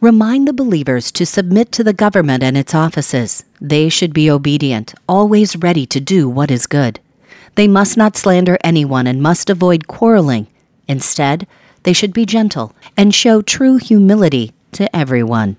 "Remind the believers to submit to the government and its offices. They should be obedient, always ready to do what is good. They must not slander anyone and must avoid quarreling. Instead, they should be gentle and show true humility to everyone.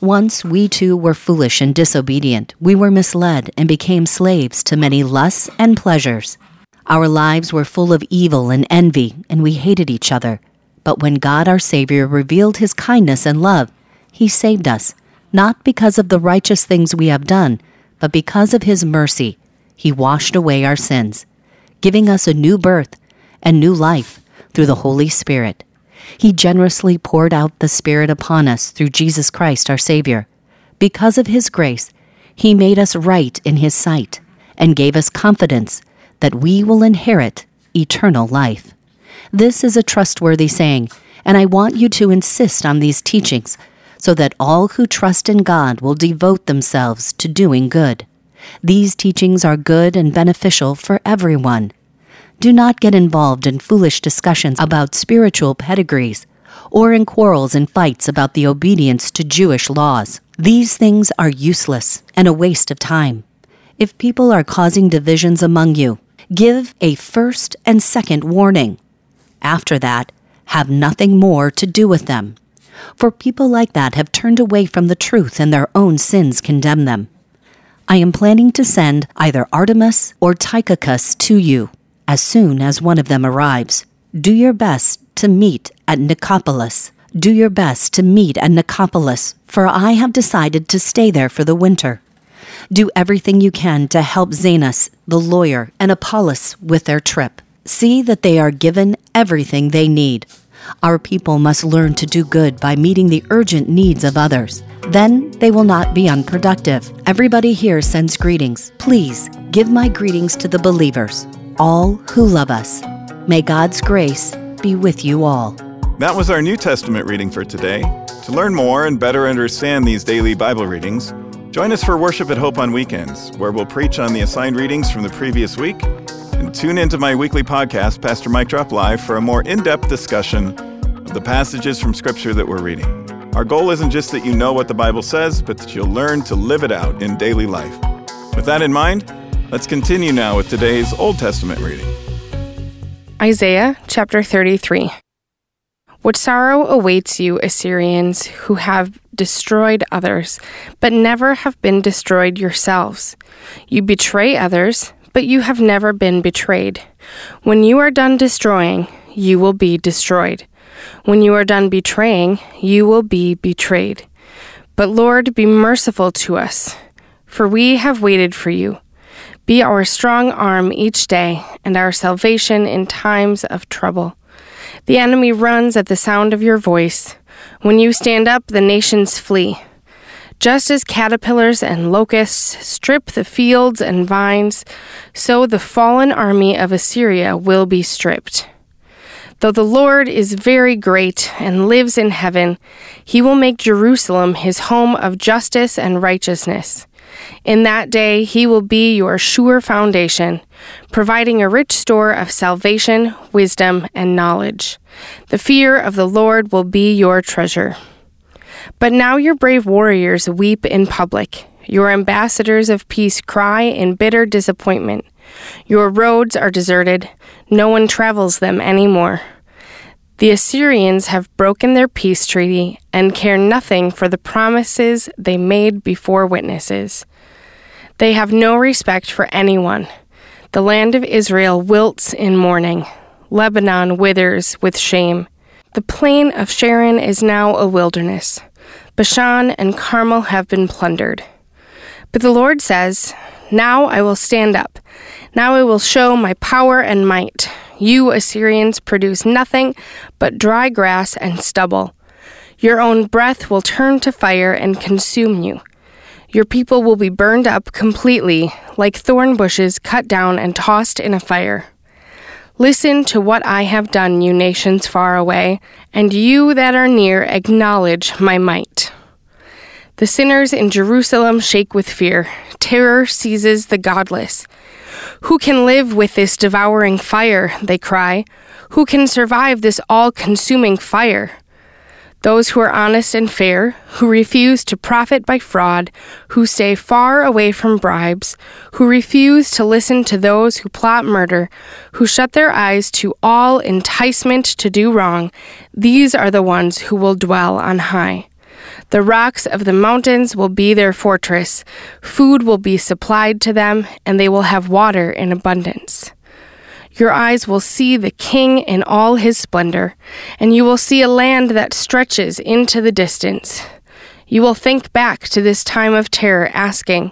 Once we too were foolish and disobedient. We were misled and became slaves to many lusts and pleasures. Our lives were full of evil and envy, and we hated each other. But when God our Savior revealed His kindness and love, He saved us, not because of the righteous things we have done, but because of His mercy. He washed away our sins, giving us a new birth and new life through the Holy Spirit. He generously poured out the Spirit upon us through Jesus Christ our Savior. Because of His grace, He made us right in His sight and gave us confidence that we will inherit eternal life. This is a trustworthy saying, and I want you to insist on these teachings so that all who trust in God will devote themselves to doing good. These teachings are good and beneficial for everyone. Do not get involved in foolish discussions about spiritual pedigrees or in quarrels and fights about the obedience to Jewish laws. These things are useless and a waste of time. If people are causing divisions among you, give a first and second warning. After that, have nothing more to do with them. For people like that have turned away from the truth and their own sins condemn them. I am planning to send either Artemis or Tychicus to you as soon as one of them arrives. Do your best to meet at Nicopolis. For I have decided to stay there for the winter. Do everything you can to help Zenas, the lawyer, and Apollos with their trip. See that they are given everything they need. Our people must learn to do good by meeting the urgent needs of others. Then they will not be unproductive. Everybody here sends greetings. Please give my greetings to the believers, all who love us. May God's grace be with you all." That was our New Testament reading for today. To learn more and better understand these daily Bible readings, join us for worship at Hope on weekends, where we'll preach on the assigned readings from the previous week. And tune into my weekly podcast, Pastor Mike Drop Live, for a more in-depth discussion of the passages from Scripture that we're reading. Our goal isn't just that you know what the Bible says, but that you'll learn to live it out in daily life. With that in mind, let's continue now with today's Old Testament reading. Isaiah chapter 33. What sorrow awaits you, Assyrians, who have destroyed others, but never have been destroyed yourselves. You betray others, but you have never been betrayed. When you are done destroying, you will be destroyed. When you are done betraying, you will be betrayed. But Lord, be merciful to us, for we have waited for you. Be our strong arm each day, and our salvation in times of trouble. The enemy runs at the sound of your voice. When you stand up, the nations flee. Just as caterpillars and locusts strip the fields and vines, so the fallen army of Assyria will be stripped. Though the Lord is very great and lives in heaven, He will make Jerusalem His home of justice and righteousness. In that day He will be your sure foundation, providing a rich store of salvation, wisdom, and knowledge. The fear of the Lord will be your treasure. But now your brave warriors weep in public. Your ambassadors of peace cry in bitter disappointment. Your roads are deserted. No one travels them anymore. The Assyrians have broken their peace treaty and care nothing for the promises they made before witnesses. They have no respect for anyone. The land of Israel wilts in mourning. Lebanon withers with shame. The plain of Sharon is now a wilderness. Bashan and Carmel have been plundered. But the Lord says, "Now I will stand up. Now I will show my power and might. You Assyrians produce nothing but dry grass and stubble. Your own breath will turn to fire and consume you. Your people will be burned up completely, like thorn bushes cut down and tossed in a fire. Listen to what I have done, you nations far away, and you that are near acknowledge my might. The sinners in Jerusalem shake with fear. Terror seizes the godless. Who can live with this devouring fire, they cry. Who can survive this all-consuming fire? Those who are honest and fair, who refuse to profit by fraud, who stay far away from bribes, who refuse to listen to those who plot murder, who shut their eyes to all enticement to do wrong, these are the ones who will dwell on high. The rocks of the mountains will be their fortress. Food will be supplied to them, and they will have water in abundance. Your eyes will see the King in all his splendor, and you will see a land that stretches into the distance. You will think back to this time of terror, asking,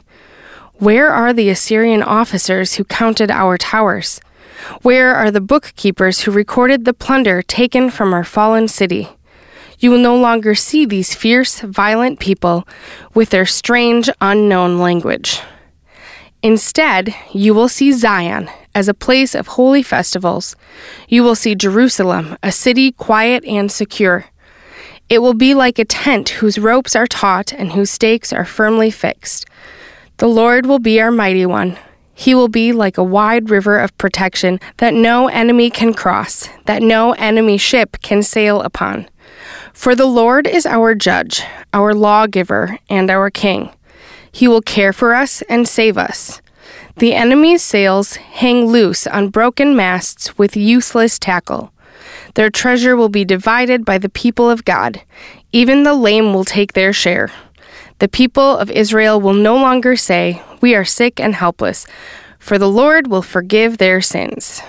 "Where are the Assyrian officers who counted our towers? Where are the bookkeepers who recorded the plunder taken from our fallen city?" You will no longer see these fierce, violent people with their strange, unknown language. Instead, you will see Zion as a place of holy festivals. You will see Jerusalem, a city quiet and secure. It will be like a tent whose ropes are taut and whose stakes are firmly fixed. The Lord will be our mighty one. He will be like a wide river of protection that no enemy can cross, that no enemy ship can sail upon. For the Lord is our judge, our lawgiver, and our king. He will care for us and save us. The enemy's sails hang loose on broken masts with useless tackle. Their treasure will be divided by the people of God. Even the lame will take their share. The people of Israel will no longer say, "We are sick and helpless," for the Lord will forgive their sins.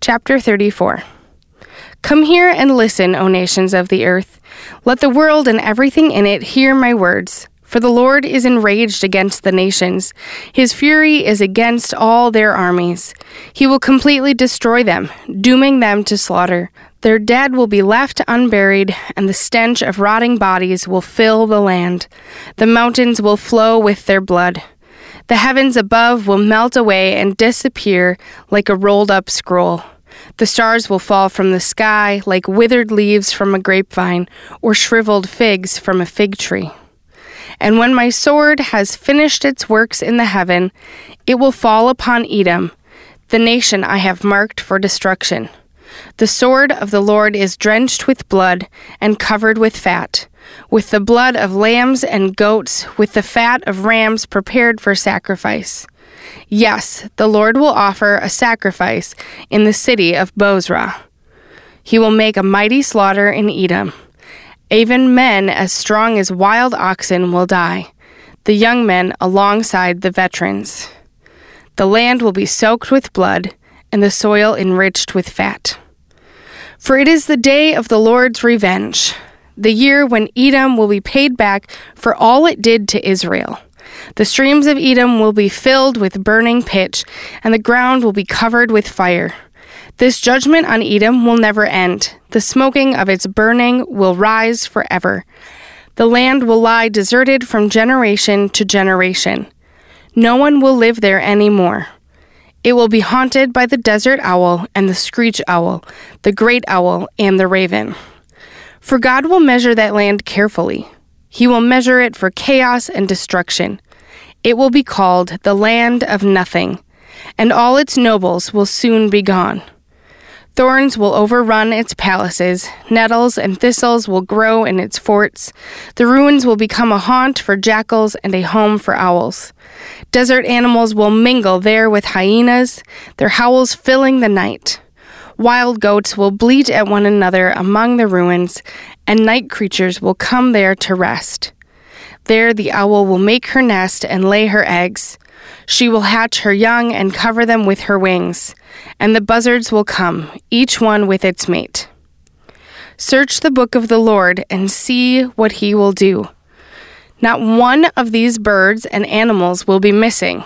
Chapter 34. Come here and listen, O nations of the earth. Let the world and everything in it hear my words. For the Lord is enraged against the nations. His fury is against all their armies. He will completely destroy them, dooming them to slaughter. Their dead will be left unburied, and the stench of rotting bodies will fill the land. The mountains will flow with their blood. The heavens above will melt away and disappear like a rolled-up scroll. The stars will fall from the sky like withered leaves from a grapevine or shriveled figs from a fig tree. And when my sword has finished its works in the heaven, it will fall upon Edom, the nation I have marked for destruction. The sword of the Lord is drenched with blood and covered with fat, with the blood of lambs and goats, with the fat of rams prepared for sacrifice. Yes, the Lord will offer a sacrifice in the city of Bozrah. He will make a mighty slaughter in Edom. Even men as strong as wild oxen will die, the young men alongside the veterans. The land will be soaked with blood, and the soil enriched with fat. For it is the day of the Lord's revenge, the year when Edom will be paid back for all it did to Israel. The streams of Edom will be filled with burning pitch, and the ground will be covered with fire. This judgment on Edom will never end. The smoking of its burning will rise forever. The land will lie deserted from generation to generation. No one will live there anymore. It will be haunted by the desert owl and the screech owl, the great owl and the raven. For God will measure that land carefully. He will measure it for chaos and destruction. It will be called the land of nothing, and all its nobles will soon be gone. Thorns will overrun its palaces, nettles and thistles will grow in its forts. The ruins will become a haunt for jackals and a home for owls. Desert animals will mingle there with hyenas, their howls filling the night. Wild goats will bleat at one another among the ruins, and night creatures will come there to rest. There the owl will make her nest and lay her eggs. She will hatch her young and cover them with her wings, and the buzzards will come, each one with its mate. Search the book of the Lord and see what he will do. Not one of these birds and animals will be missing,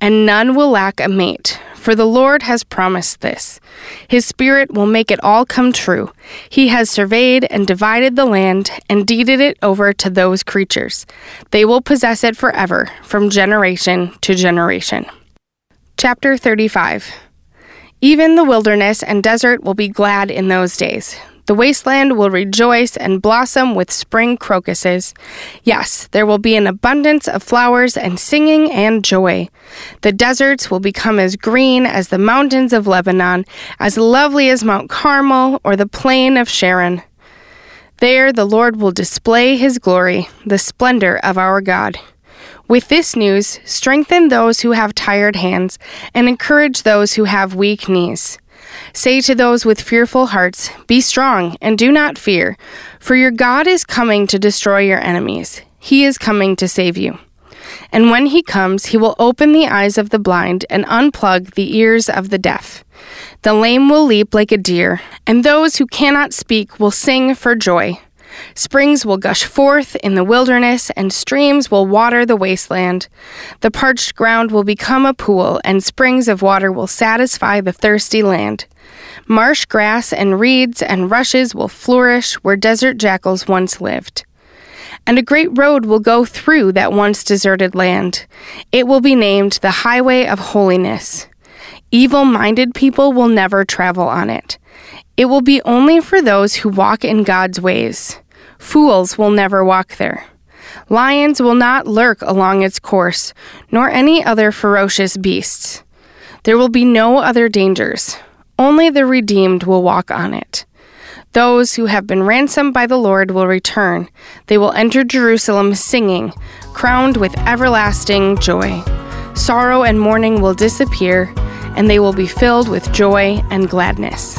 and none will lack a mate, for the Lord has promised this. His Spirit will make it all come true. He has surveyed and divided the land and deeded it over to those creatures. They will possess it forever, from generation to generation. Chapter 35. Even the wilderness and desert will be glad in those days. The wasteland will rejoice and blossom with spring crocuses. Yes, there will be an abundance of flowers and singing and joy. The deserts will become as green as the mountains of Lebanon, as lovely as Mount Carmel or the plain of Sharon. There the Lord will display his glory, the splendor of our God. With this news, strengthen those who have tired hands and encourage those who have weak knees. Say to those with fearful hearts, "Be strong and do not fear, for your God is coming to destroy your enemies. He is coming to save you. And when he comes, he will open the eyes of the blind and unplug the ears of the deaf. The lame will leap like a deer, and those who cannot speak will sing for joy. Springs will gush forth in the wilderness, and streams will water the wasteland. The parched ground will become a pool, and springs of water will satisfy the thirsty land. Marsh grass and reeds and rushes will flourish where desert jackals once lived. And a great road will go through that once deserted land. It will be named the Highway of Holiness. Evil-minded people will never travel on it. It will be only for those who walk in God's ways. Fools will never walk there. Lions will not lurk along its course, nor any other ferocious beasts. There will be no other dangers. Only the redeemed will walk on it. Those who have been ransomed by the Lord will return. They will enter Jerusalem singing, crowned with everlasting joy. Sorrow and mourning will disappear, and they will be filled with joy and gladness."